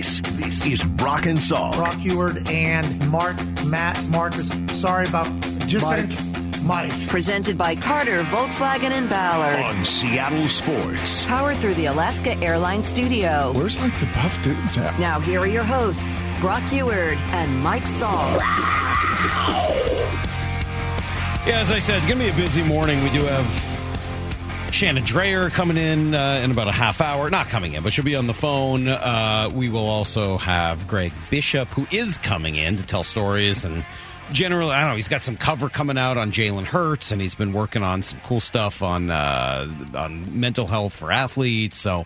This is Brock and Saul. Brock Huard and Marcus. Sorry about just Mike. Presented by Carter, Volkswagen, and Ballard. On Seattle Sports. Powered through the Alaska Airlines studio. Where's like the buff dudes at? Now here are your hosts, Brock Huard and Mike Saul. Yeah, as I said, it's going to be a busy morning. We do have Shannon Drayer coming in about a half hour. Not coming in, but she'll be on the phone. We will also have Greg Bishop, who is coming in to tell stories. And generally, I don't know, he's got some cover coming out on Jalen Hurts, and he's been working on some cool stuff on mental health for athletes. So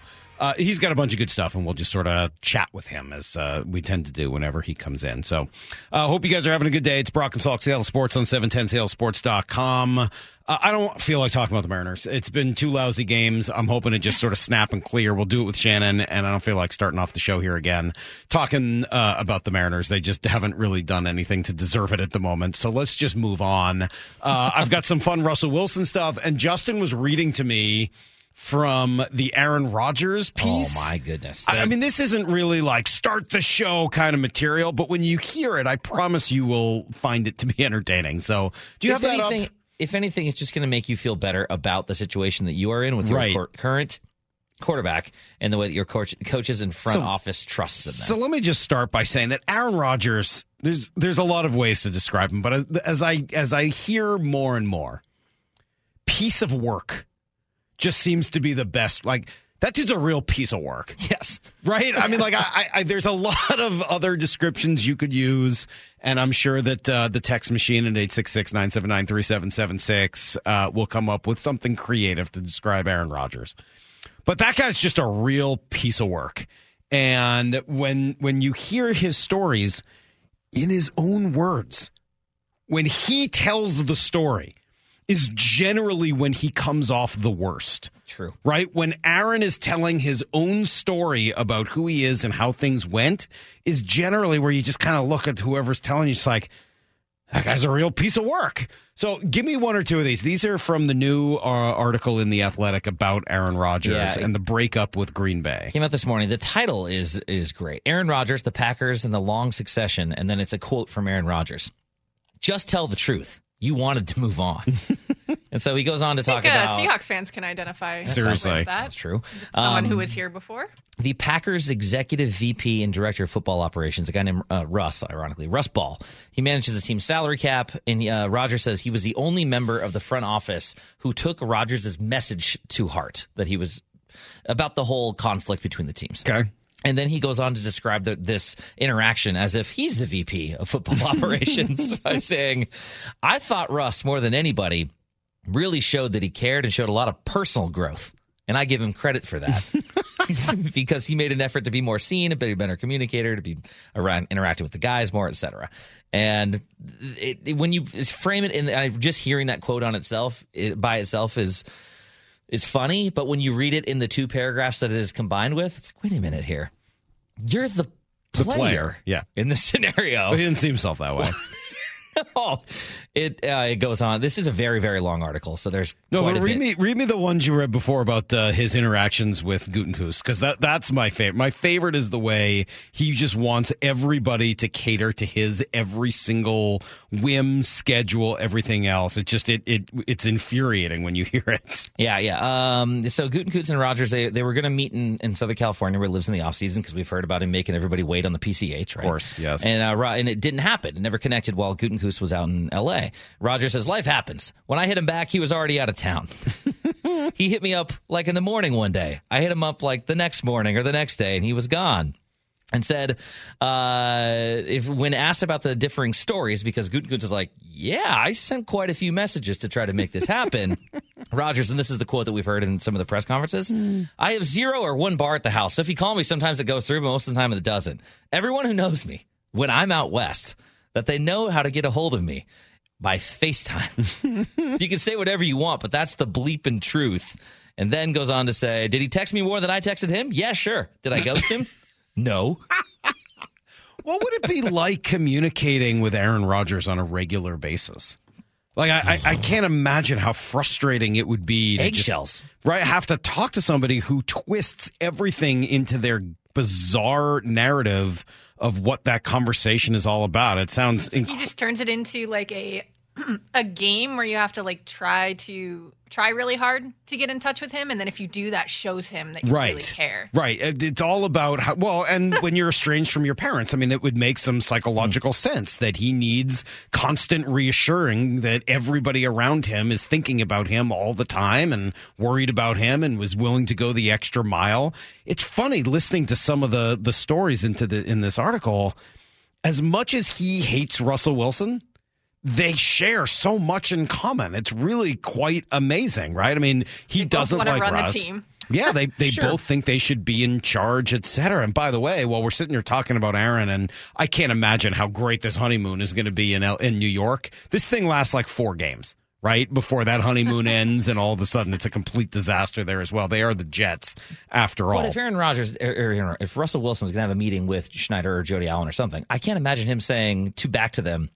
he's got a bunch of good stuff, and we'll just sort of chat with him as we tend to do whenever he comes in. So hope you guys are having a good day. It's Brock and Saul, Seattle Sports on 710seattlesports.com. I don't feel like talking about the Mariners. It's been two lousy games. I'm hoping to just sort of snap and clear. We'll do it with Shannon, and I don't feel like starting off the show here again talking about the Mariners. They just haven't really done anything to deserve it at the moment, so let's just move on. I've got some fun Russell Wilson stuff, and Justin was reading to me from the Aaron Rodgers piece. Oh, my goodness. I mean, this isn't really like start the show kind of material, but when you hear it, I promise you will find it to be entertaining. So do you have that up? If anything, it's just going to make you feel better about the situation that you are in with your current quarterback and the way that your coaches and front office trusts in them. So let me just start by saying that Aaron Rodgers, there's a lot of ways to describe him, but as I hear more and more, piece of work just seems to be the best. Like, that dude's a real piece of work. Yes. Right? I mean, like, I there's a lot of other descriptions you could use, and I'm sure that the text machine at 866-979-3776 will come up with something creative to describe Aaron Rodgers. But that guy's just a real piece of work. And when you hear his stories in his own words, when he tells the story, is generally when he comes off the worst. True. Right? When Aaron is telling his own story about who he is and how things went is generally where you just kind of look at whoever's telling you, it's like, that guy's a real piece of work. So give me one or two of these. These are from the new article in The Athletic about Aaron Rodgers and the breakup with Green Bay. Came out this morning. The title is great. Aaron Rodgers, the Packers, and the long succession. And then it's a quote from Aaron Rodgers. Just tell the truth. You wanted to move on. And so he goes on to talk about... Seahawks fans can identify. Seriously. That's true. Someone who was here before. The Packers executive VP and director of football operations, a guy named Russ, ironically, Russ Ball. He manages the team's salary cap, and Rodgers says he was the only member of the front office who took Rodgers' message to heart, that he was about the whole conflict between the teams. Okay. And then he goes on to describe this interaction as if he's the VP of football operations by saying, I thought Russ, more than anybody, really showed that he cared and showed a lot of personal growth. And I give him credit for that because he made an effort to be more seen, to be a better communicator, to be around interacting with the guys more, et cetera. And when you frame it in, just hearing that quote on itself, by itself is funny, but when you read it in the two paragraphs that it is combined with, it's like, wait a minute here. You're the player in this scenario. But he didn't see himself that way. It goes on. This is a very, very long article, so there's read me the ones you read before about his interactions with Gutenkoos, because that's my favorite. My favorite is the way he just wants everybody to cater to his every single whim, schedule, everything else. It just it's infuriating when you hear it. Yeah. So Gutenkoos and Rodgers, they were going to meet in Southern California where he lives in the offseason, because we've heard about him making everybody wait on the PCH, right? Of course, yes. And it didn't happen. It never connected while Gutenkoos was out in L.A. Rodgers says, life happens. When I hit him back, he was already out of town. He hit me up like in the morning one day. I hit him up like the next morning or the next day, and he was gone. And said, when asked about the differing stories, because Gutenkoos is like, yeah, I sent quite a few messages to try to make this happen. Rodgers, and this is the quote that we've heard in some of the press conferences, I have 0 or 1 bar at the house. So if you call me, sometimes it goes through, but most of the time it doesn't. Everyone who knows me, when I'm out west, that they know how to get a hold of me by FaceTime. You can say whatever you want, but that's the bleeping truth. And then goes on to say, did he text me more than I texted him? Yeah, sure. Did I ghost him? No. What would it be like communicating with Aaron Rodgers on a regular basis? Like, I can't imagine how frustrating it would be to eggshells. Have to talk to somebody who twists everything into their bizarre narrative of what that conversation is all about. It sounds... He just turns it into like a game where you have to like try really hard to get in touch with him, and then if you do, that shows him that you really care. Right. It's all about how, well, and when you're estranged from your parents, I mean, it would make some psychological sense that he needs constant reassuring that everybody around him is thinking about him all the time and worried about him and was willing to go the extra mile. It's funny listening to some of the stories in this article. As much as he hates Russell Wilson, they share so much in common. It's really quite amazing, right? I mean, he doesn't like Russ. The team. Yeah, they sure. both think they should be in charge, et cetera. And by the way, while we're sitting here talking about Aaron, and I can't imagine how great this honeymoon is going to be in New York. This thing lasts like 4 games, right? Before that honeymoon ends, and all of a sudden it's a complete disaster there as well. They are the Jets, after all. But if if Russell Wilson was going to have a meeting with Schneider or Jody Allen or something, I can't imagine him saying to them,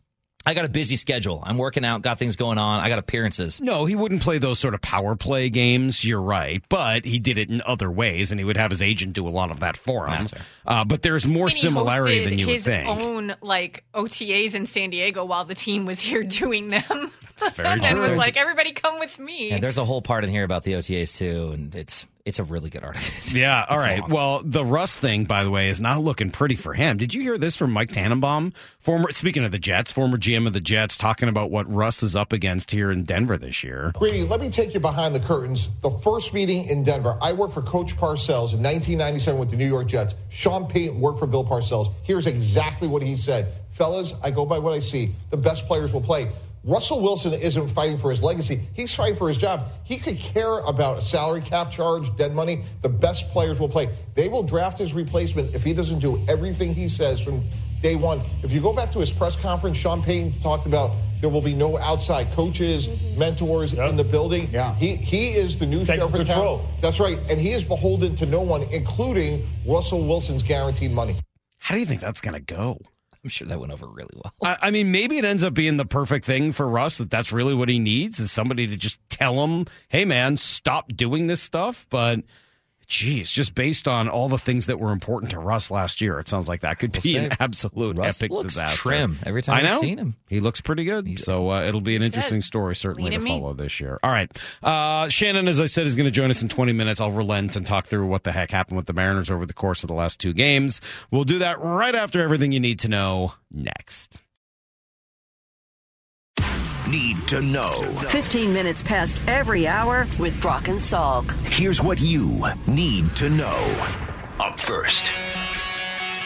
I got a busy schedule. I'm working out, got things going on. I got appearances. No, he wouldn't play those sort of power play games. You're right. But he did it in other ways, and he would have his agent do a lot of that for him. But there's more similarity than you would think. He hosted his own like, OTAs in San Diego while the team was here doing them. It's very true. And was like, everybody come with me. Yeah, there's a whole part in here about the OTAs, too, and it's a really good article. Yeah, all right. Long. Well, the Russ thing, by the way, is not looking pretty for him. Did you hear this from Mike Tannenbaum? Speaking of the Jets, former GM of the Jets, talking about what Russ is up against here in Denver this year. Brady, let me take you behind the curtains. The first meeting in Denver, I worked for Coach Parcells in 1997 with the New York Jets. Sean Payton worked for Bill Parcells. Here's exactly what he said. Fellas, I go by what I see. The best players will play. Russell Wilson isn't fighting for his legacy. He's fighting for his job. He could care about a salary cap charge, dead money. The best players will play. They will draft his replacement if he doesn't do everything he says from day one. If you go back to his press conference, Sean Payton talked about there will be no outside coaches, mentors in the building. Yeah. He is the new sheriff of town. That's right. And he is beholden to no one, including Russell Wilson's guaranteed money. How do you think that's going to go? I'm sure that went over really well. I mean, maybe it ends up being the perfect thing for Russ, that's really what he needs is somebody to just tell him, hey, man, stop doing this stuff. But, geez, just based on all the things that were important to Russ last year, it sounds like that could be an absolute epic disaster. Russ looks trim every time I've seen him. He looks pretty good. So it'll be an interesting story, certainly, to follow this year. All right. Shannon, as I said, is going to join us in 20 minutes. I'll relent and talk through what the heck happened with the Mariners over the course of the last 2 games. We'll do that right after everything you need to know next. Need to know. 15 minutes past every hour with Brock and Salk. Here's what you need to know. Up first.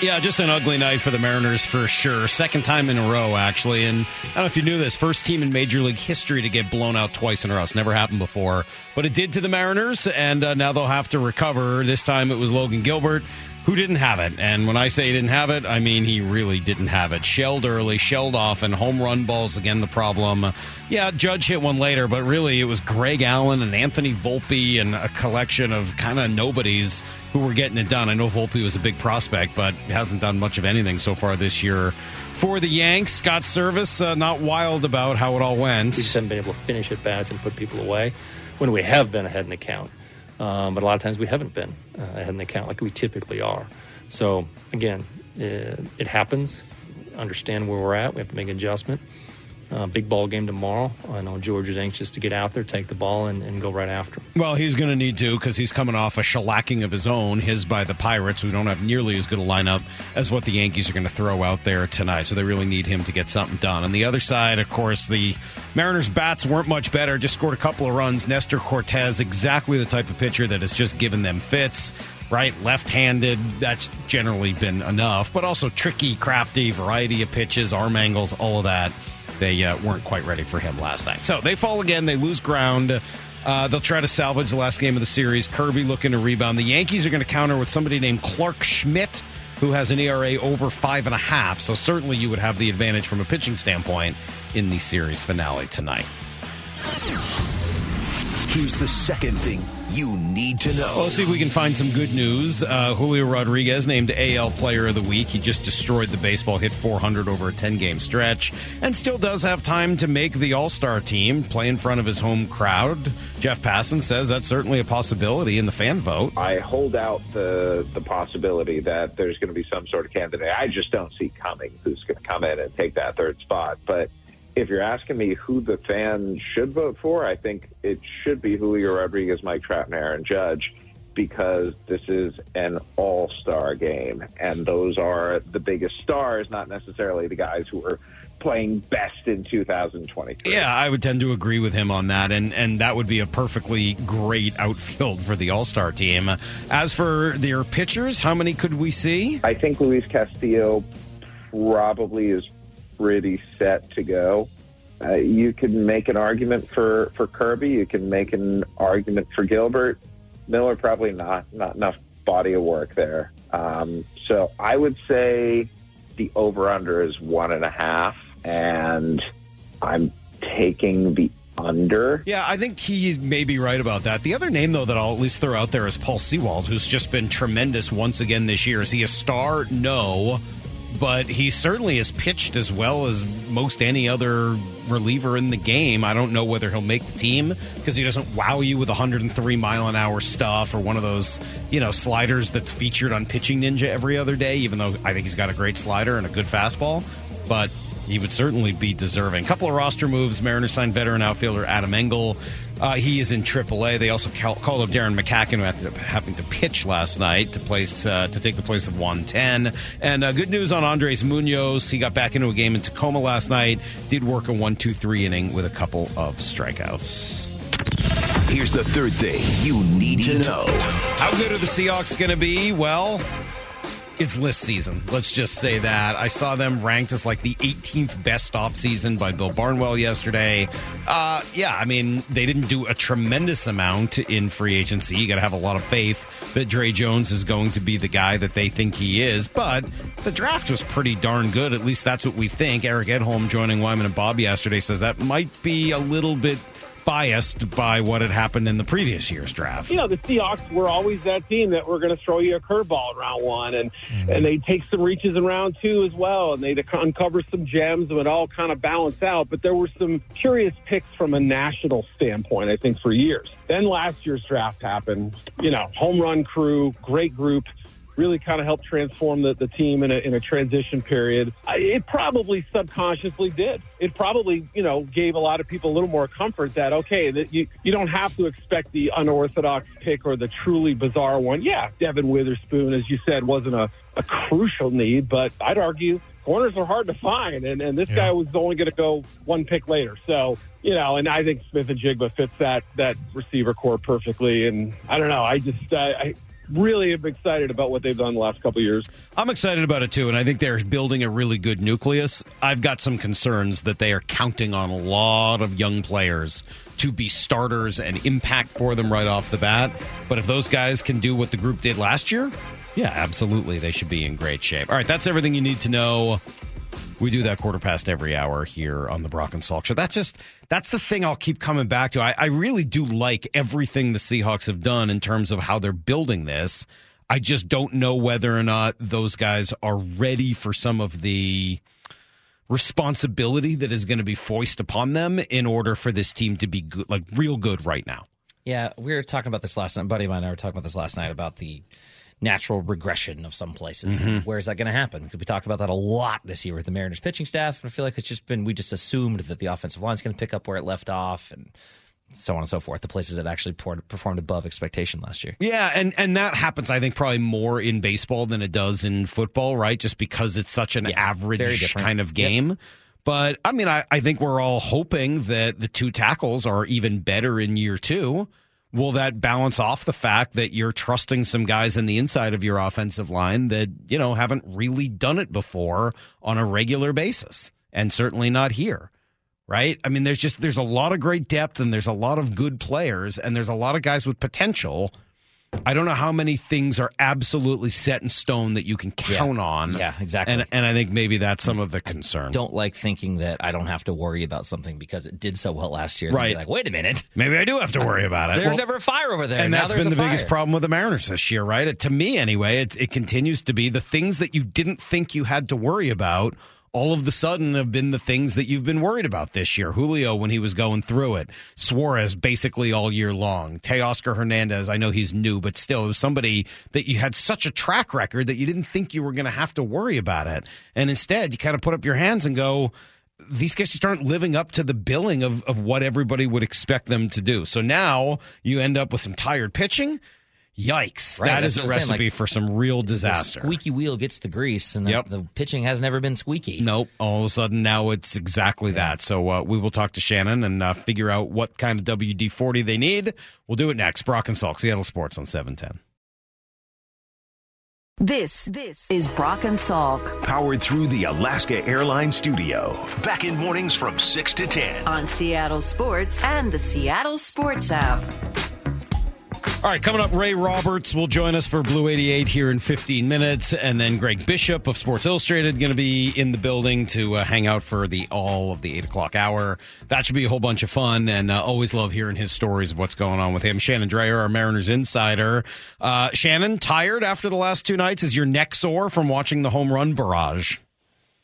Yeah, just an ugly night for the Mariners for sure. Second time in a row, actually. And I don't know if you knew this, first team in Major League history to get blown out twice in a row. It's never happened before. But it did to the Mariners, and now they'll have to recover. This time it was Logan Gilbert who didn't have it. And when I say he didn't have it, I mean he really didn't have it. Shelled early, shelled off, and home run balls again the problem. Yeah, Judge hit one later, but really it was Greg Allen and Anthony Volpe and a collection of kind of nobodies who were getting it done. I know Volpe was a big prospect, but hasn't done much of anything so far this year. For the Yanks, Scott Servais, not wild about how it all went. We just haven't been able to finish at bats and put people away when we have been ahead in the count. But a lot of times we haven't been ahead in the count like we typically are. So, again, it happens. Understand where we're at. We have to make an adjustment. Big ball game tomorrow. I know George is anxious to get out there, take the ball, and go right after him. Well, he's going to need to because he's coming off a shellacking of his own, his by the Pirates, who don't have nearly as good a lineup as what the Yankees are going to throw out there tonight. So they really need him to get something done. On the other side, of course, the Mariners' bats weren't much better, just scored a couple of runs. Nestor Cortez, exactly the type of pitcher that has just given them fits. Right, left-handed, that's generally been enough. But also tricky, crafty, variety of pitches, arm angles, all of that. They weren't quite ready for him last night. So they fall again. They lose ground. They'll try to salvage the last game of the series. Kirby looking to rebound. The Yankees are going to counter with somebody named Clark Schmidt, who has an ERA over 5.5. So certainly you would have the advantage from a pitching standpoint in the series finale tonight. Here's the second thing you need to know. We'll see if we can find some good news. Julio Rodriguez named AL Player of the Week. He just destroyed the baseball, hit 400 over a 10-game stretch, and still does have time to make the All-Star team, play in front of his home crowd. Jeff Passan says that's certainly a possibility in the fan vote. I hold out the possibility that there's going to be some sort of candidate. I just don't see Cummings who's going to come in and take that third spot, but if you're asking me who the fans should vote for, I think it should be Julio Rodriguez, Mike Trout, and Aaron Judge, because this is an all-star game, and those are the biggest stars, not necessarily the guys who are playing best in 2023. Yeah, I would tend to agree with him on that, and that would be a perfectly great outfield for the all-star team. As for their pitchers, how many could we see? I think Luis Castillo probably is pretty set to go. You can make an argument for Kirby. You can make an argument for Gilbert. Miller, probably not enough body of work there. So I would say the over-under is 1.5, and I'm taking the under. Yeah, I think he may be right about that. The other name, though, that I'll at least throw out there is Paul Sewald, who's just been tremendous once again this year. Is he a star? No. But he certainly has pitched as well as most any other reliever in the game. I don't know whether he'll make the team because he doesn't wow you with 103-mile-an-hour stuff or one of those, sliders that's featured on Pitching Ninja every other day, even though I think he's got a great slider and a good fastball. But he would certainly be deserving. A couple of roster moves. Mariners signed veteran outfielder Adam Engel. He is in AAA. They also called up Darren McCacken, who ended up having to pitch last night to take the place of Juan Ten. And good news on Andres Munoz. He got back into a game in Tacoma last night. Did work a 1-2-3 inning with a couple of strikeouts. Here's the third thing you need to know. How good are the Seahawks going to be? Well, it's list season. Let's just say that. I saw them ranked as like the 18th best off season by Bill Barnwell yesterday. They didn't do a tremendous amount in free agency. You got to have a lot of faith that Dre Jones is going to be the guy that they think he is. But the draft was pretty darn good. At least that's what we think. Eric Edholm joining Wyman and Bob yesterday says that might be a little bit biased by what had happened in the previous year's draft. The Seahawks were always that team that were going to throw you a curveball in round one, and they take some reaches in round two as well, and they'd uncover some gems, and it all kind of balance out. But there were some curious picks from a national standpoint, I think, for years. Then last year's draft happened. Home run crew, great group, really kind of helped transform the team in a transition period. It probably subconsciously did. It probably, gave a lot of people a little more comfort that, okay, that you don't have to expect the unorthodox pick or the truly bizarre one. Yeah, Devin Witherspoon, as you said, wasn't a crucial need, but I'd argue corners are hard to find, and this guy was only going to go one pick later. So, and I think Smith and Jigba fits that receiver core perfectly, and I don't know. I just... I really am excited about what they've done the last couple of years. I'm excited about it, too, and I think they're building a really good nucleus. I've got some concerns that they are counting on a lot of young players to be starters and impact for them right off the bat. But if those guys can do what the group did last year, yeah, absolutely, they should be in great shape. All right, that's everything you need to know. We do that 1:15 every hour here on the Brock and Salk Show. That's the thing I'll keep coming back to. I really do like everything the Seahawks have done in terms of how they're building this. I just don't know whether or not those guys are ready for some of the responsibility that is going to be foisted upon them in order for this team to be good, like real good right now. Yeah, we were talking about this last night. Buddy of mine and I were talking about this last night about the natural regression of some places. Mm-hmm. Where is that going to happen? Because we talked about that a lot this year with the Mariners pitching staff, but I feel like it's just been, we just assumed that the offensive line is going to pick up where it left off and so on and so forth, the places that actually performed above expectation last year. Yeah, and that happens, I think, probably more in baseball than it does in football, right? Just because it's such an average kind of game. Yep. But, I think we're all hoping that the two tackles are even better in year two. Will that balance off the fact that you're trusting some guys in the inside of your offensive line that, haven't really done it before on a regular basis, and certainly not here, right? There's a lot of great depth, and there's a lot of good players, and there's a lot of guys with potential. I don't know how many things are absolutely set in stone that you can count on. Yeah, exactly. And I think maybe that's some of the concern. I don't like thinking that I don't have to worry about something because it did so well last year. Right. Like, wait a minute. Maybe I do have to worry about it. There's never a fire over there. And now that's been the biggest problem with the Mariners this year, right? To me, anyway, it continues to be the things that you didn't think you had to worry about all of the sudden have been the things that you've been worried about this year. Julio, when he was going through it. Suarez, basically all year long. Teoscar Hernandez, I know he's new, but still, it was somebody that you had such a track record that you didn't think you were going to have to worry about it. And instead, you kind of put up your hands and go, these guys just aren't living up to the billing of what everybody would expect them to do. So now you end up with some tired pitching. Yikes. Right, that is a recipe for some real disaster. The squeaky wheel gets the grease, and the pitching has never been squeaky. Nope. All of a sudden, now it's exactly that. So we will talk to Shannon and figure out what kind of WD-40 they need. We'll do it next. Brock and Salk, Seattle Sports on 710. This is Brock and Salk. Powered through the Alaska Airlines studio. Back in mornings from 6 to 10. On Seattle Sports and the Seattle Sports app. All right, coming up, Ray Roberts will join us for Blue 88 here in 15 minutes. And then Greg Bishop of Sports Illustrated going to be in the building to hang out for all of the 8 o'clock hour. That should be a whole bunch of fun, and always love hearing his stories of what's going on with him. Shannon Drayer, our Mariners insider. Shannon, tired after the last two nights? Is your neck sore from watching the home run barrage?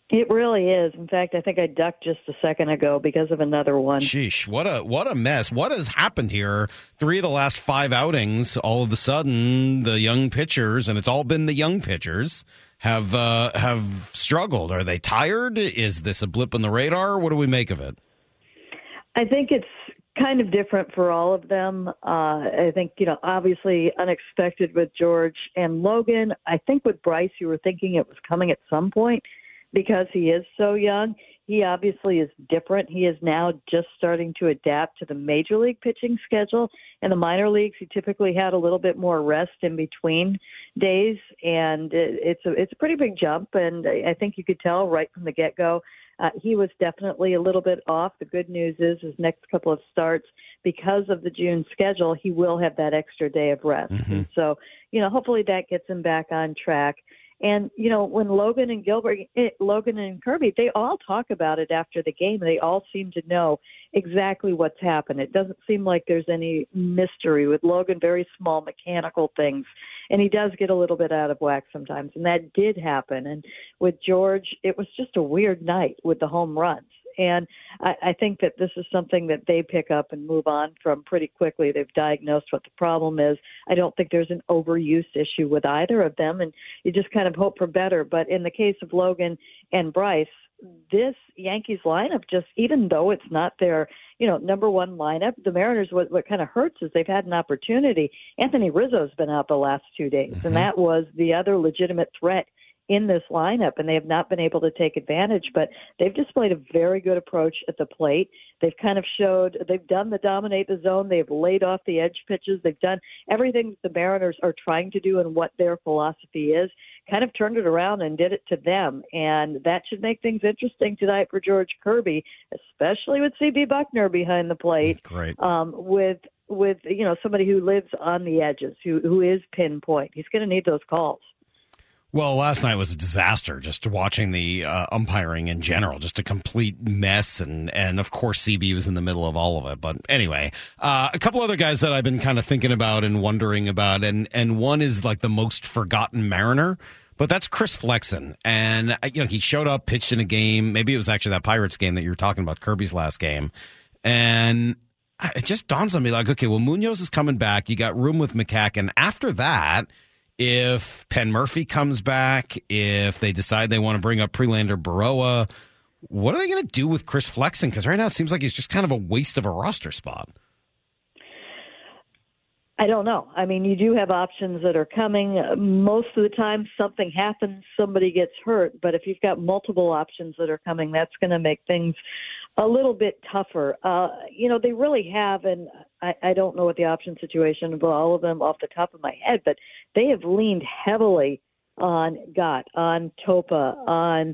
It really is. In fact, I think I ducked just a second ago because of another one. Sheesh, what a mess. What has happened here? 3 of the last 5 outings, all of a sudden, the young pitchers, and it's all been the young pitchers, have struggled. Are they tired? Is this a blip on the radar? What do we make of it? I think it's kind of different for all of them. I think, obviously unexpected with George and Logan. I think with Bryce, you were thinking it was coming at some point. Because he is so young, he obviously is different. He is now just starting to adapt to the major league pitching schedule. In the minor leagues, he typically had a little bit more rest in between days, and it's a pretty big jump. And I think you could tell right from the get-go, he was definitely a little bit off. The good news is his next couple of starts, because of the June schedule, he will have that extra day of rest. Mm-hmm. So, hopefully that gets him back on track. And, when Logan and Kirby, they all talk about it after the game. They all seem to know exactly what's happened. It doesn't seem like there's any mystery. With Logan, very small mechanical things. And he does get a little bit out of whack sometimes. And that did happen. And with George, it was just a weird night with the home runs. And I think that this is something that they pick up and move on from pretty quickly. They've diagnosed what the problem is. I don't think there's an overuse issue with either of them, and you just kind of hope for better. But in the case of Logan and Bryce, this Yankees lineup, just even though it's not their, number one lineup, the Mariners, what kind of hurts is they've had an opportunity. Anthony Rizzo's been out the last 2 days, mm-hmm. and that was the other legitimate threat in this lineup, and they have not been able to take advantage, but they've displayed a very good approach at the plate. They've kind of showed, they've done the dominate the zone, they've laid off the edge pitches, they've done everything the Mariners are trying to do and what their philosophy is, kind of turned it around and did it to them, and that should make things interesting tonight for George Kirby, especially with CB Buckner behind the plate. Great. With somebody who lives on the edges, who is pinpoint. He's going to need those calls. Well, last night was a disaster, just watching the umpiring in general, just a complete mess. And of course, CB was in the middle of all of it. But anyway, a couple other guys that I've been kind of thinking about and wondering about. And one is like the most forgotten Mariner. But that's Chris Flexen, and he showed up, pitched in a game. Maybe it was actually that Pirates game that you were talking about, Kirby's last game. And it just dawns on me like, okay, well, Munoz is coming back. You got room with McCacken. After that, if Penn Murphy comes back, if they decide they want to bring up Prelander Berroa, what are they going to do with Chris Flexen? Because right now it seems like he's just kind of a waste of a roster spot. I don't know. I mean, you do have options that are coming. Most of the time something happens, somebody gets hurt. But if you've got multiple options that are coming, that's going to make things a little bit tougher. They really have, and I don't know what the option situation is, but all of them off the top of my head, but they have leaned heavily on Gott, on Topa,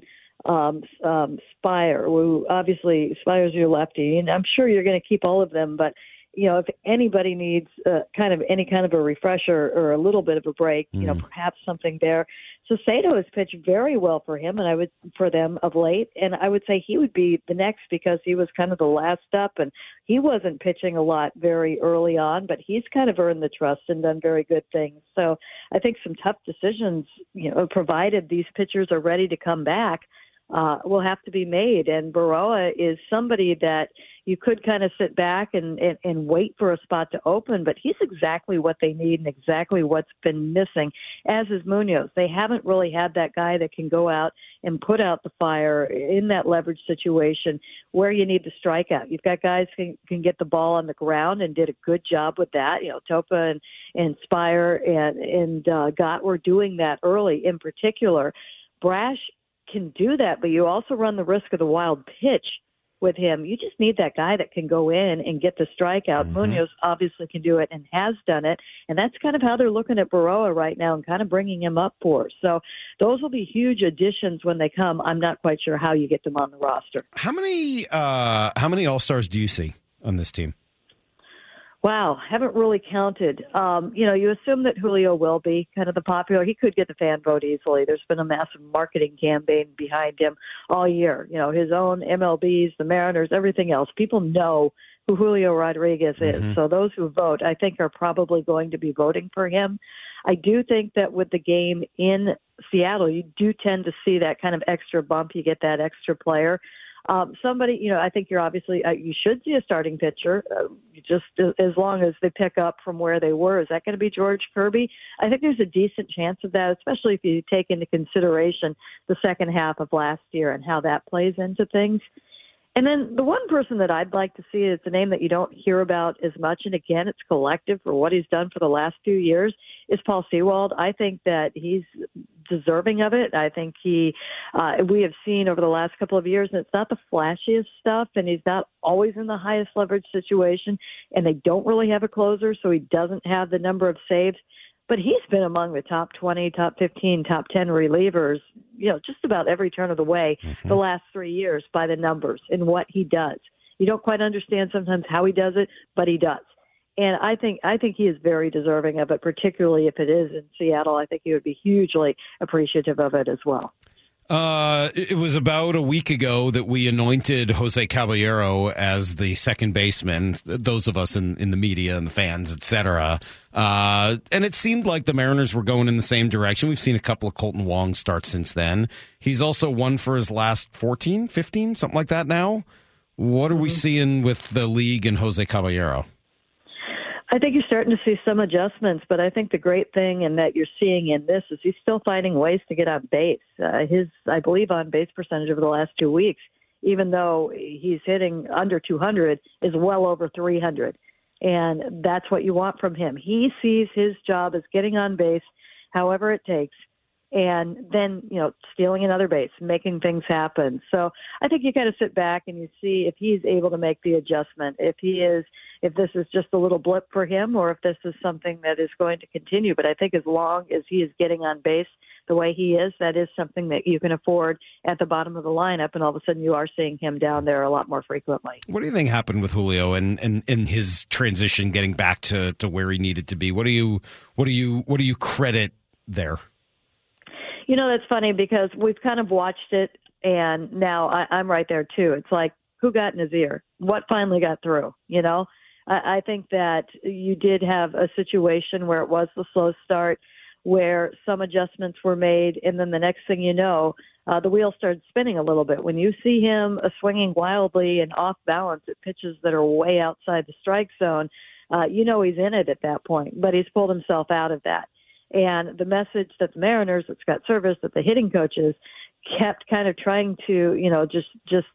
on Spire, who obviously Spire's your lefty, and I'm sure you're going to keep all of them, but you know, if anybody needs any kind of a refresher or a little bit of a break, you know, perhaps something there. So Sato has pitched very well for him, and for them of late. And I would say he would be the next because he was kind of the last up, and he wasn't pitching a lot very early on, but he's kind of earned the trust and done very good things. So I think some tough decisions, you know, provided these pitchers are ready to come back, will have to be made. And Berroa is somebody that you could kind of sit back and wait for a spot to open, but he's exactly what they need and exactly what's been missing, as is Munoz. They haven't really had that guy that can go out and put out the fire in that leverage situation where you need the strikeout. You've got guys who can get the ball on the ground and did a good job with that. You know, Topa and Spire and Gott were doing that early in particular. Brash can do that, but you also run the risk of the wild pitch with him. You just need that guy that can go in and get the strikeout. Mm-hmm. Munoz obviously can do it and has done it, and that's kind of how they're looking at Berroa right now and kind of bringing him up for. So those will be huge additions when they come. I'm not quite sure how you get them on the roster. How many All-Stars do you see on this team? Wow, haven't really counted. You know, you assume that Julio will be kind of the popular. He could get the fan vote easily. There's been a massive marketing campaign behind him all year. You know, his own MLBs, the Mariners, everything else. People know who Julio Rodriguez is. Mm-hmm. So those who vote, I think, are probably going to be voting for him. I do think that with the game in Seattle, you do tend to see that kind of extra bump. You get that extra player. Somebody, you know, I think you're obviously, you should see a starting pitcher just as long as they pick up from where they were. Is that going to be George Kirby? I think there's a decent chance of that, especially if you take into consideration the second half of last year and how that plays into things. And then the one person that I'd like to see is a name that you don't hear about as much, and again, it's collective for what he's done for the last few years, is Paul Sewald. I think that he's deserving of it. I think we have seen over the last couple of years, and it's not the flashiest stuff, and he's not always in the highest leverage situation, and they don't really have a closer, so he doesn't have the number of saves. But he's been among the top 20, top 15, top 10 relievers, you know, just about every turn of the way the last 3 years by the numbers and what he does. You don't quite understand sometimes how he does it, but he does. And I think he is very deserving of it, particularly if it is in Seattle. I think he would be hugely appreciative of it as well. It was about a week ago that we anointed Jose Caballero as the second baseman, those of us in the media and the fans, etc. And it seemed like the Mariners were going in the same direction. We've seen a couple of Colton Wong starts since then. He's also won for his last 14, 15, something like that now. What are we seeing with the league and Jose Caballero? I think you're starting to see some adjustments, but I think the great thing and that you're seeing in this is he's still finding ways to get on base. His, I believe, on base percentage over the last 2 weeks, even though he's hitting under 200, is well over 300. And that's what you want from him. He sees his job as getting on base however it takes, and then, you know, stealing another base, making things happen. So I think you kind of sit back and you see if he's able to make the adjustment, if this is just a little blip for him or if this is something that is going to continue. But I think as long as he is getting on base the way he is, that is something that you can afford at the bottom of the lineup. And all of a sudden you are seeing him down there a lot more frequently. What do you think happened with Julio and his transition, getting back to where he needed to be? What do you credit there? You know, that's funny because we've kind of watched it, and now I'm right there, too. It's like, who got in his ear? What finally got through? You know, I think that you did have a situation where it was the slow start, where some adjustments were made, and then the next thing you know, the wheel started spinning a little bit. When you see him swinging wildly and off balance at pitches that are way outside the strike zone, you know he's in it at that point, but he's pulled himself out of that. And the message that the Mariners, that Scott Servais, that the hitting coaches kept kind of trying to, you know, just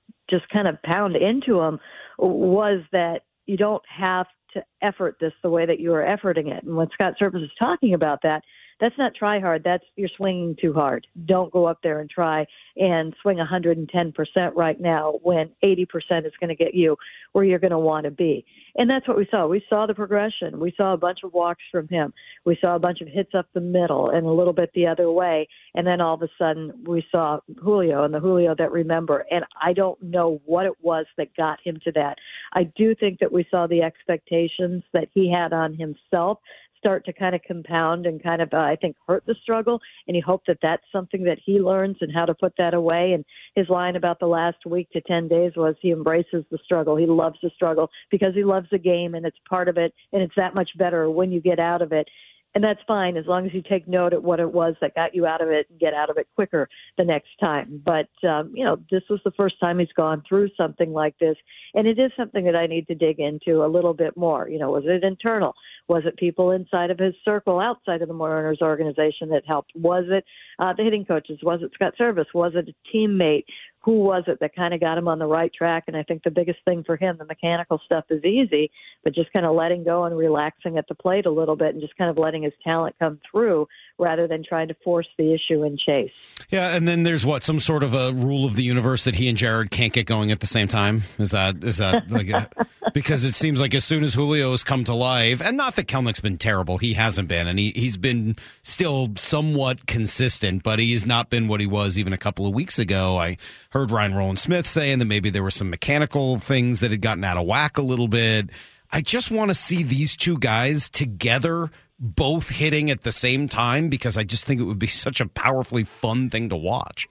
kind of pound into him was that you don't have to effort this the way that you are efforting it. And when Scott Servais is talking about that, That's not try hard. That's you're swinging too hard. Don't go up there and try and swing 110% right now when 80% is going to get you where you're going to want to be. And that's what we saw. We saw the progression. We saw a bunch of walks from him. We saw a bunch of hits up the middle and a little bit the other way. And then all of a sudden we saw Julio and the Julio that remember. And I don't know what it was that got him to that. I do think that we saw the expectations that he had on himself start to kind of compound and kind of, I think, hurt the struggle. And he hoped that that's something that he learns and how to put that away. And his line about the last week to 10 days was he embraces the struggle. He loves the struggle because he loves the game and it's part of it. And it's that much better when you get out of it. And that's fine as long as you take note of what it was that got you out of it and get out of it quicker the next time. But, you know, this was the first time he's gone through something like this. And it is something that I need to dig into a little bit more. You know, was it internal? Was it people inside of his circle, outside of the Mariners organization that helped? Was it the hitting coaches? Was it Scott Servais? Was it a teammate? Who was it that kind of got him on the right track? And I think the biggest thing for him, the mechanical stuff is easy, but just kind of letting go and relaxing at the plate a little bit and just kind of letting his talent come through rather than trying to force the issue and chase. Yeah, and then there's what, some sort of a rule of the universe that he and Jared can't get going at the same time? Is that like a, because it seems like as soon as Julio's come to life, and not that Kelnick's been terrible, he hasn't been, and he's been still somewhat consistent, but he's not been what he was even a couple of weeks ago. I heard Ryan Roland-Smith saying that maybe there were some mechanical things that had gotten out of whack a little bit. I just want to see these two guys together, both hitting at the same time, because I just think it would be such a powerfully fun thing to watch.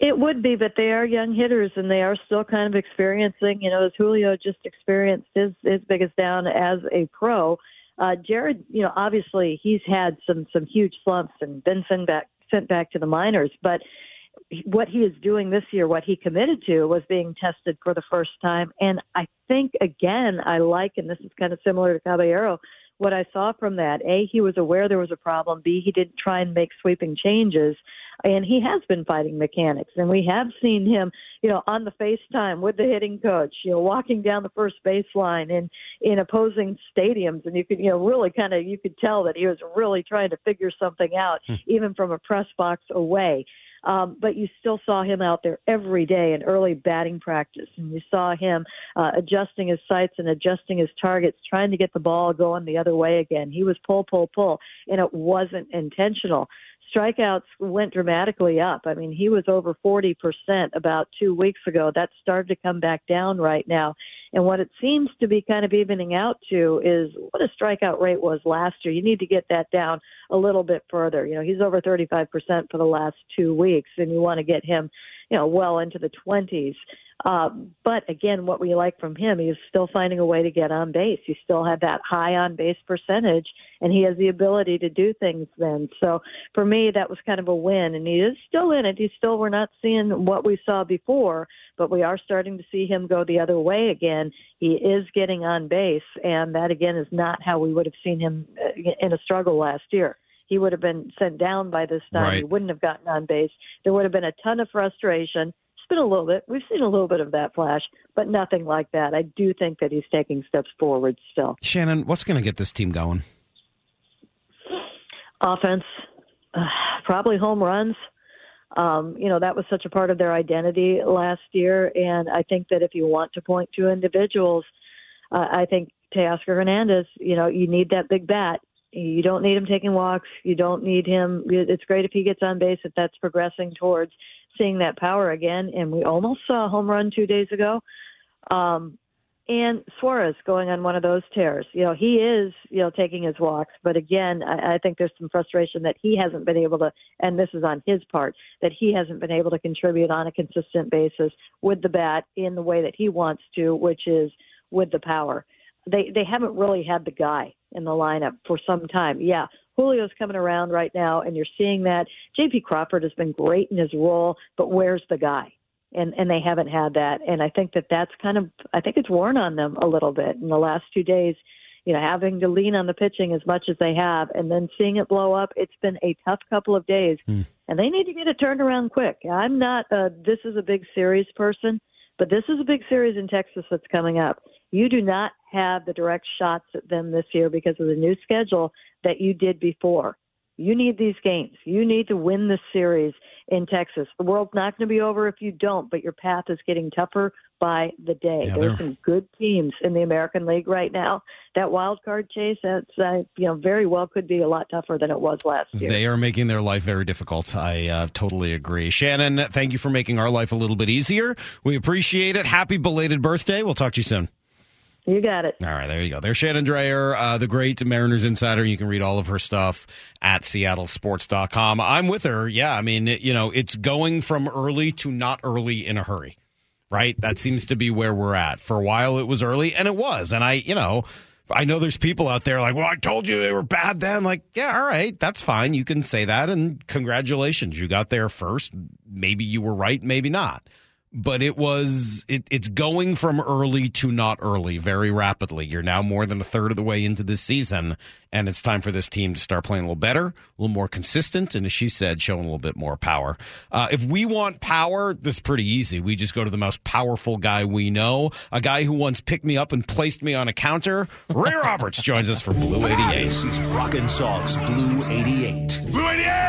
It would be, but they are young hitters, and they are still kind of experiencing, you know, as Julio just experienced his biggest down as a pro. Jared, you know, obviously he's had some huge slumps and been sent back to the minors, but what he is doing this year, what he committed to, was being tested for the first time. And I think, again, I like, and this is kind of similar to Caballero, what I saw from that. A, he was aware there was a problem. B, he didn't try and make sweeping changes. And he has been fighting mechanics. And we have seen him, you know, on the FaceTime with the hitting coach, you know, walking down the first baseline and in opposing stadiums. And you could, you know, really kind of, you could tell that he was really trying to figure something out, even from a press box away. But you still saw him out there every day in early batting practice, and you saw him adjusting his sights and adjusting his targets, trying to get the ball going the other way again. He was pull, and it wasn't intentional. Strikeouts went dramatically up. I mean, he was over 40% about 2 weeks ago. That's started to come back down right now. And what it seems to be kind of evening out to is what his strikeout rate was last year. You need to get that down a little bit further. You know, he's over 35% for the last 2 weeks, and you want to get him, you know, well into the 20s. But again, what we like from him, he's still finding a way to get on base. He still had that high on base percentage, and he has the ability to do things then. So for me, that was kind of a win, and he is still in it. We're not seeing what we saw before, but we are starting to see him go the other way again. He is getting on base, and that, again, is not how we would have seen him in a struggle last year. He would have been sent down by this time. Right. He wouldn't have gotten on base. There would have been a ton of frustration. Been a little bit. We've seen a little bit of that flash, but nothing like that. I do think that he's taking steps forward still. Shannon, what's going to get this team going? Offense, probably home runs. You know, that was such a part of their identity last year, and I think that if you want to point to individuals, I think Teoscar Hernandez, you know, you need that big bat. You don't need him taking walks. You don't need him. It's great if he gets on base, if that's progressing towards seeing that power again. And we almost saw a home run 2 days ago. And Suarez going on one of those tears. You know, he is, you know, taking his walks. But again, I think there's some frustration that he hasn't been able to, and this is on his part, that he hasn't been able to contribute on a consistent basis with the bat in the way that he wants to, which is with the power. They haven't really had the guy in the lineup for some time. Yeah, Julio's coming around right now, and you're seeing that. J.P. Crawford has been great in his role, but where's the guy? And they haven't had that. And I think that that's kind of – I think it's worn on them a little bit in the last 2 days, you know, having to lean on the pitching as much as they have and then seeing it blow up. It's been a tough couple of days, and they need to get it turned around quick. I'm not a this is a big series person, but this is a big series in Texas that's coming up. You do not have the direct shots at them this year because of the new schedule that you did before. You need these games. You need to win this series in Texas. The world's not going to be over if you don't, but your path is getting tougher by the day. Yeah, there's some good teams in the American League right now. That wild card chase, that's very well could be a lot tougher than it was last year. They are making their life very difficult. I totally agree. Shannon, thank you for making our life a little bit easier. We appreciate it. Happy belated birthday. We'll talk to you soon. You got it. All right, there you go. There's Shannon Drayer, the great Mariners insider. You can read all of her stuff at seattlesports.com. I'm with her. Yeah, I mean, it's going from early to not early in a hurry, right? That seems to be where we're at. For a while, it was early, and it was. And I know there's people out there like, well, I told you they were bad then. Like, yeah, all right, that's fine. You can say that, and congratulations. You got there first. Maybe you were right, maybe not. But it's going from early to not early very rapidly. You're now more than a third of the way into this season, and it's time for this team to start playing a little better, a little more consistent, and as she said, showing a little bit more power. If we want power, this is pretty easy. We just go to the most powerful guy we know, a guy who once picked me up and placed me on a counter. Ray Roberts joins us for Blue 88. This is Brock and Salk's Blue 88. Blue 88!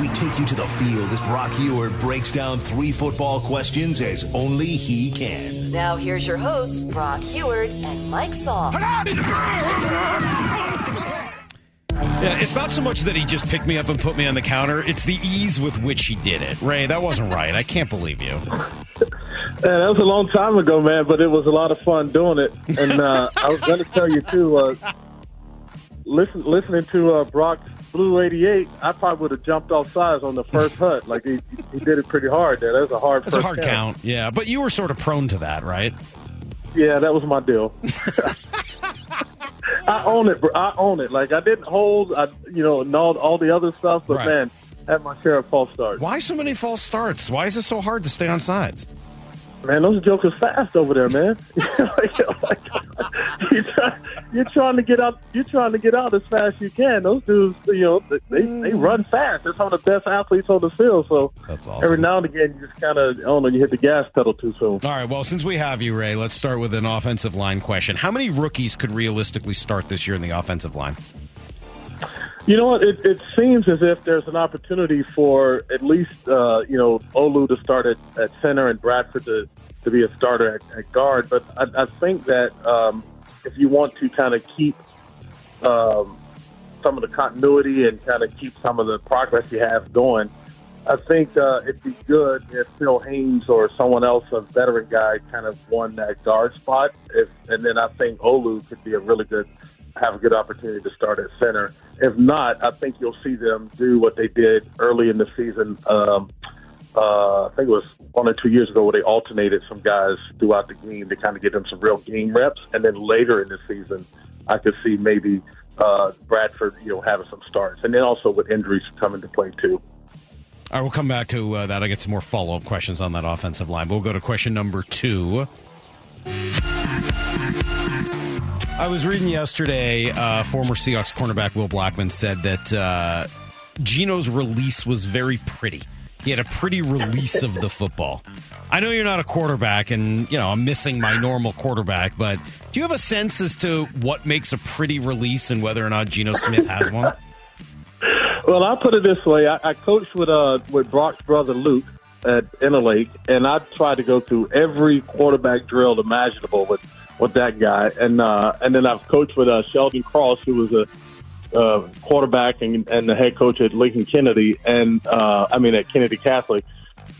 We take you to the field as Brock Huard breaks down three football questions as only he can. Now here's your hosts, Brock Huard and Mike Saul. Yeah, it's not so much that he just picked me up and put me on the counter. It's the ease with which he did it. Ray, that wasn't right. I can't believe you. Yeah, that was a long time ago, man, but it was a lot of fun doing it. And I was going to tell you, too, listening to Brock's Blue 88, I probably would have jumped off sides on the first hut. Like, he did it pretty hard there. That's a hard count. Yeah, but you were sort of prone to that, right? Yeah, that was my deal. I own it. Like, I didn't hold, gnawed all the other stuff, but, man, I had my share of false starts. Why so many false starts? Why is it so hard to stay on sides? Man, those jokers fast over there, man. You're trying to get out as fast as you can. Those dudes, they run fast. They're some of the best athletes on the field. So that's awesome. Every now and again, you just kind of, you hit the gas pedal too soon. All right, well, since we have you, Ray, let's start with an offensive line question. How many rookies could realistically start this year in the offensive line? You know what? It seems as if there's an opportunity for at least, Olu to start at center and Bradford to be a starter at guard. But I think that if you want to kind of keep some of the continuity and kind of keep some of the progress you have going, I think it'd be good if Phil Haynes or someone else, a veteran guy, kind of won that guard spot. And then I think Olu could be have a good opportunity to start at center. If not, I think you'll see them do what they did early in the season. I think it was 1 or 2 years ago where they alternated some guys throughout the game to kind of give them some real game reps. And then later in the season, I could see maybe Bradford, having some starts. And then also with injuries come into play too. All right, we'll come back to that. I get some more follow-up questions on that offensive line. We'll go to question number 2. I was reading yesterday, former Seahawks cornerback Will Blackman said that Geno's release was very pretty. He had a pretty release of the football. I know you're not a quarterback, and, I'm missing my normal quarterback, but do you have a sense as to what makes a pretty release and whether or not Geno Smith has one? Well, I'll put it this way. I coached with Brock's brother Luke at Interlake, and I tried to go through every quarterback drill imaginable with that guy, and then I've coached with Sheldon Cross, who was a quarterback and the head coach at Lincoln Kennedy, and at Kennedy Catholic,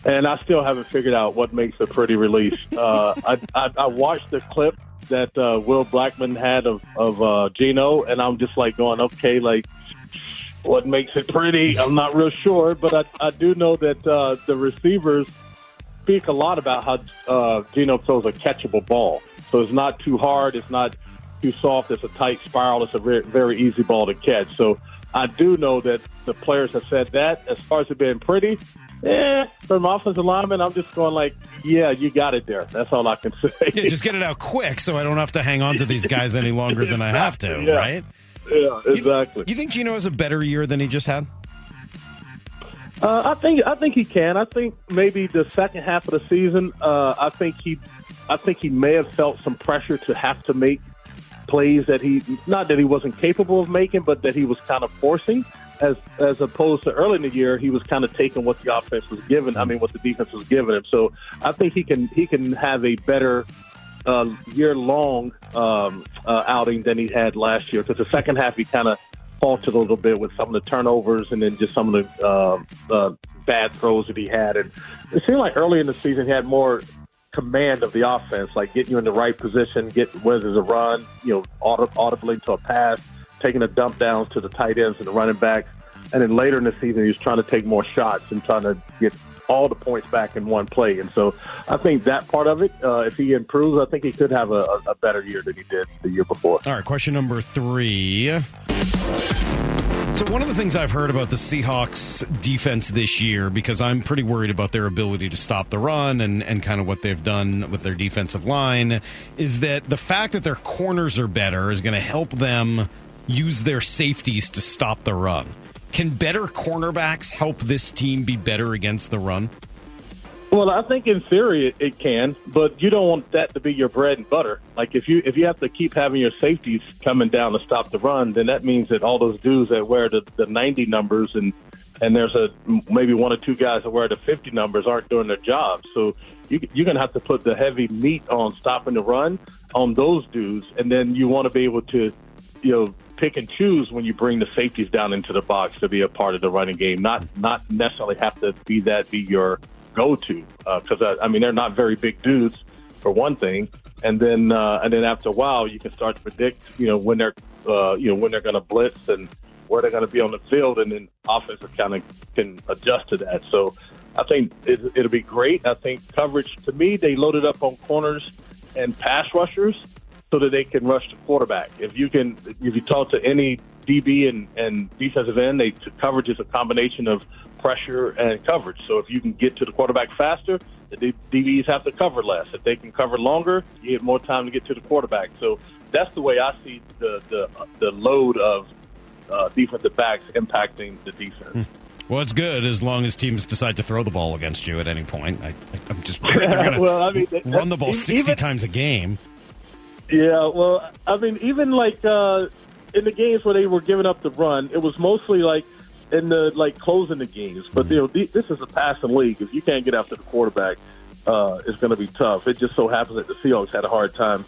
and I still haven't figured out what makes a pretty release. I watched the clip that Will Blackman had of Geno, and I'm just like going, okay, like, what makes it pretty? I'm not real sure, but I do know that the receivers speak a lot about how Geno throws a catchable ball. So it's not too hard. It's not too soft. It's a tight spiral. It's a very, very easy ball to catch. So I do know that the players have said that. As far as it being pretty, from offensive lineman, I'm just going like, yeah, you got it there. That's all I can say. Yeah, just get it out quick so I don't have to hang on to these guys any longer than I have to, yeah. Right? Yeah, exactly. You think Geno has a better year than he just had? I think he can. I think maybe the second half of the season, I think he may have felt some pressure to have to make plays that he, not that he wasn't capable of making, but that he was kind of forcing, as opposed to early in the year, he was kind of taking what the offense was given. I mean, what the defense was giving him. So I think he can have a better year-long outing than he had last year, because the second half he kind of faltered a little bit with some of the turnovers and then just some of the bad throws that he had. And it seemed like early in the season he had more command of the offense, like getting you in the right position, whether it's a run, audibly to a pass, taking a dump down to the tight ends and the running backs. And then later in the season, he was trying to take more shots and trying to get all the points back in one play. And so I think that part of it, if he improves, I think he could have a better year than he did the year before. All right, question number 3. So one of the things I've heard about the Seahawks defense this year, because I'm pretty worried about their ability to stop the run and kind of what they've done with their defensive line, is that the fact that their corners are better is going to help them use their safeties to stop the run. Can better cornerbacks help this team be better against the run? Well, I think in theory it can, but you don't want that to be your bread and butter. Like if you have to keep having your safeties coming down to stop the run, then that means that all those dudes that wear the 90 numbers and there's maybe one or two guys that wear the 50 numbers aren't doing their job. So you're going to have to put the heavy meat on stopping the run on those dudes, and then you want to be able to, pick and choose when you bring the safeties down into the box to be a part of the running game, not necessarily have to be your go-to, because I mean they're not very big dudes for one thing, and then after a while you can start to predict when they're going to blitz and where they're going to be on the field, and then offense kind of can adjust to that. So I think it'll be great. I think coverage, to me, they loaded up on corners and pass rushers so that they can rush the quarterback. If you talk to any DB and defensive end, coverage is a combination of pressure and coverage. So if you can get to the quarterback faster, the DBs have to cover less. If they can cover longer, you have more time to get to the quarterback. So that's the way I see the load of defensive backs impacting the defense. Well, it's good as long as teams decide to throw the ball against you at any point. I'm just worried they're going to run the ball 60 times a game. Yeah, well, I mean, even in the games where they were giving up the run, it was mostly closing the games. But this is a passing league. If you can't get after the quarterback, it's going to be tough. It just so happens that the Seahawks had a hard time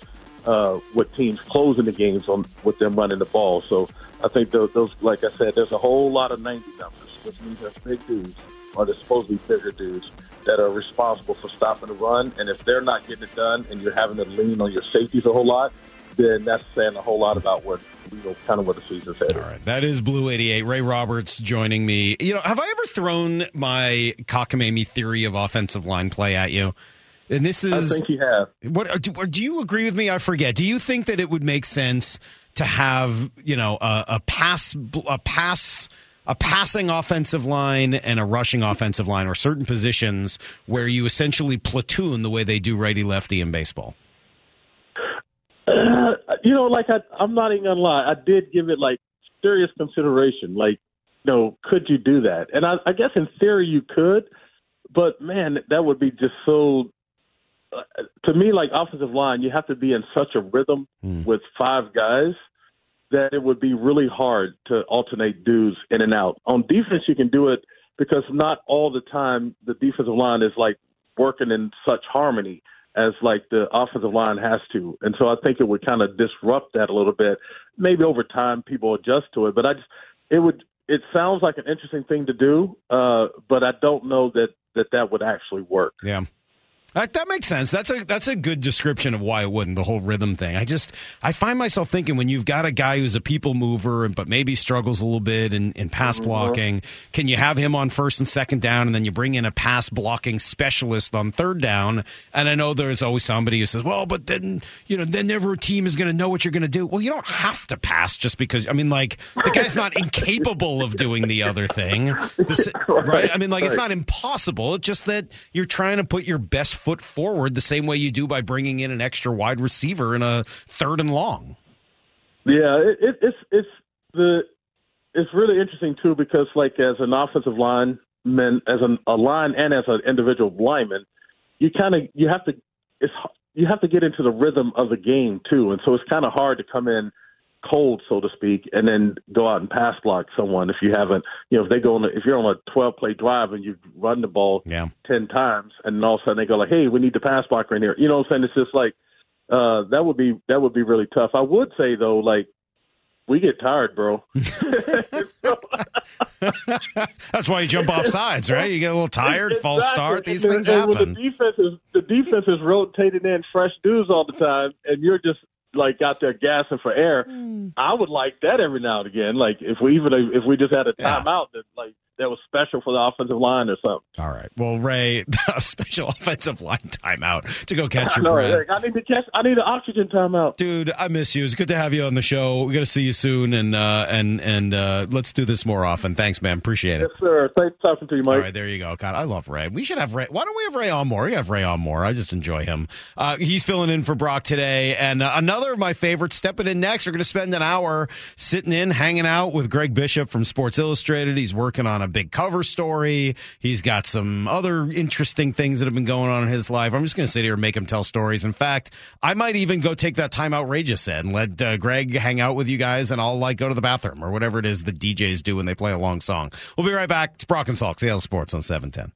with teams closing the games with them running the ball. So I think those, like I said, there's a whole lot of 90 numbers, which means they're big dudes, or they're supposed to be bigger dudes, that are responsible for stopping the run. And if they're not getting it done and you're having to lean on your safeties a whole lot, then that's saying a whole lot about what the season's headed. All right, that is Blue 88. Ray Roberts joining me. Have I ever thrown my cockamamie theory of offensive line play at you? And this is, I think you have. Do you agree with me? I forget. Do you think that it would make sense to have, a passing offensive line and a rushing offensive line, or certain positions where you essentially platoon the way they do righty-lefty in baseball? I'm not even going to lie. I did give it, serious consideration. Could you do that? And I guess in theory you could, but, man, that would be just so – to me, offensive line, you have to be in such a rhythm with five guys that it would be really hard to alternate dudes in and out. On defense, you can do it because not all the time the defensive line is working in such harmony as the offensive line has to. And so I think it would kind of disrupt that a little bit. Maybe over time people adjust to it, but it sounds like an interesting thing to do, but I don't know that would actually work. Yeah. That makes sense. That's a good description of why it wouldn't, the whole rhythm thing. I find myself thinking, when you've got a guy who's a people mover but maybe struggles a little bit in pass blocking, can you have him on first and second down, and then you bring in a pass blocking specialist on third down? And I know there's always somebody who says, well, but then never a team is going to know what you're going to do. Well, you don't have to pass just because, the guy's not incapable of doing the other thing. Right? It's not impossible. It's just that you're trying to put your best foot forward the same way you do by bringing in an extra wide receiver in a third and long. Yeah, it's really interesting too, because as an offensive lineman, as a line, and as an individual lineman, you have to. It's you have to get into the rhythm of the game, too. And so it's kind of hard to come in cold, so to speak, and then go out and pass block someone if you haven't, you know, if they go on, if you're on a 12-play drive and you run the ball 10 times, and then all of a sudden they go like, hey, we need the pass block right here. You know what I'm saying? It's just like, that would be really tough. I would say, though, like, we get tired, bro. That's why you jump off sides, right? You get a little tired, exactly. False start. These things happen. Well, the defense is rotating in fresh dudes all the time, and you're just like out there gassing for air. I would like that every now and again. Like if we just had a timeout that like that was special for the offensive line or something. All right. Well, Ray, special offensive line timeout to go catch your breath. I need an oxygen timeout. Dude, I miss you. It's good to have you on the show. We got to see you soon, and let's do this more often. Thanks, man. Appreciate it. Yes, sir. Thanks for talking to you, Mike. All right, there you go. God, I love Ray. We should have Ray. Why don't we have Ray on more? We have Ray on more. I just enjoy him. He's filling in for Brock today, and another of my favorites stepping in next. We're going to spend an hour sitting in, hanging out with Greg Bishop from Sports Illustrated. He's working on a big cover story. He's got some other interesting things that have been going on in his life. I'm just going to sit here and make him tell stories. In fact, I might even go take that time outrageous said and let Greg hang out with you guys, and I'll like go to the bathroom or whatever it is the DJs do when they play a long song. We'll be right back. It's Brock and Salk, Seattle Sports on 710.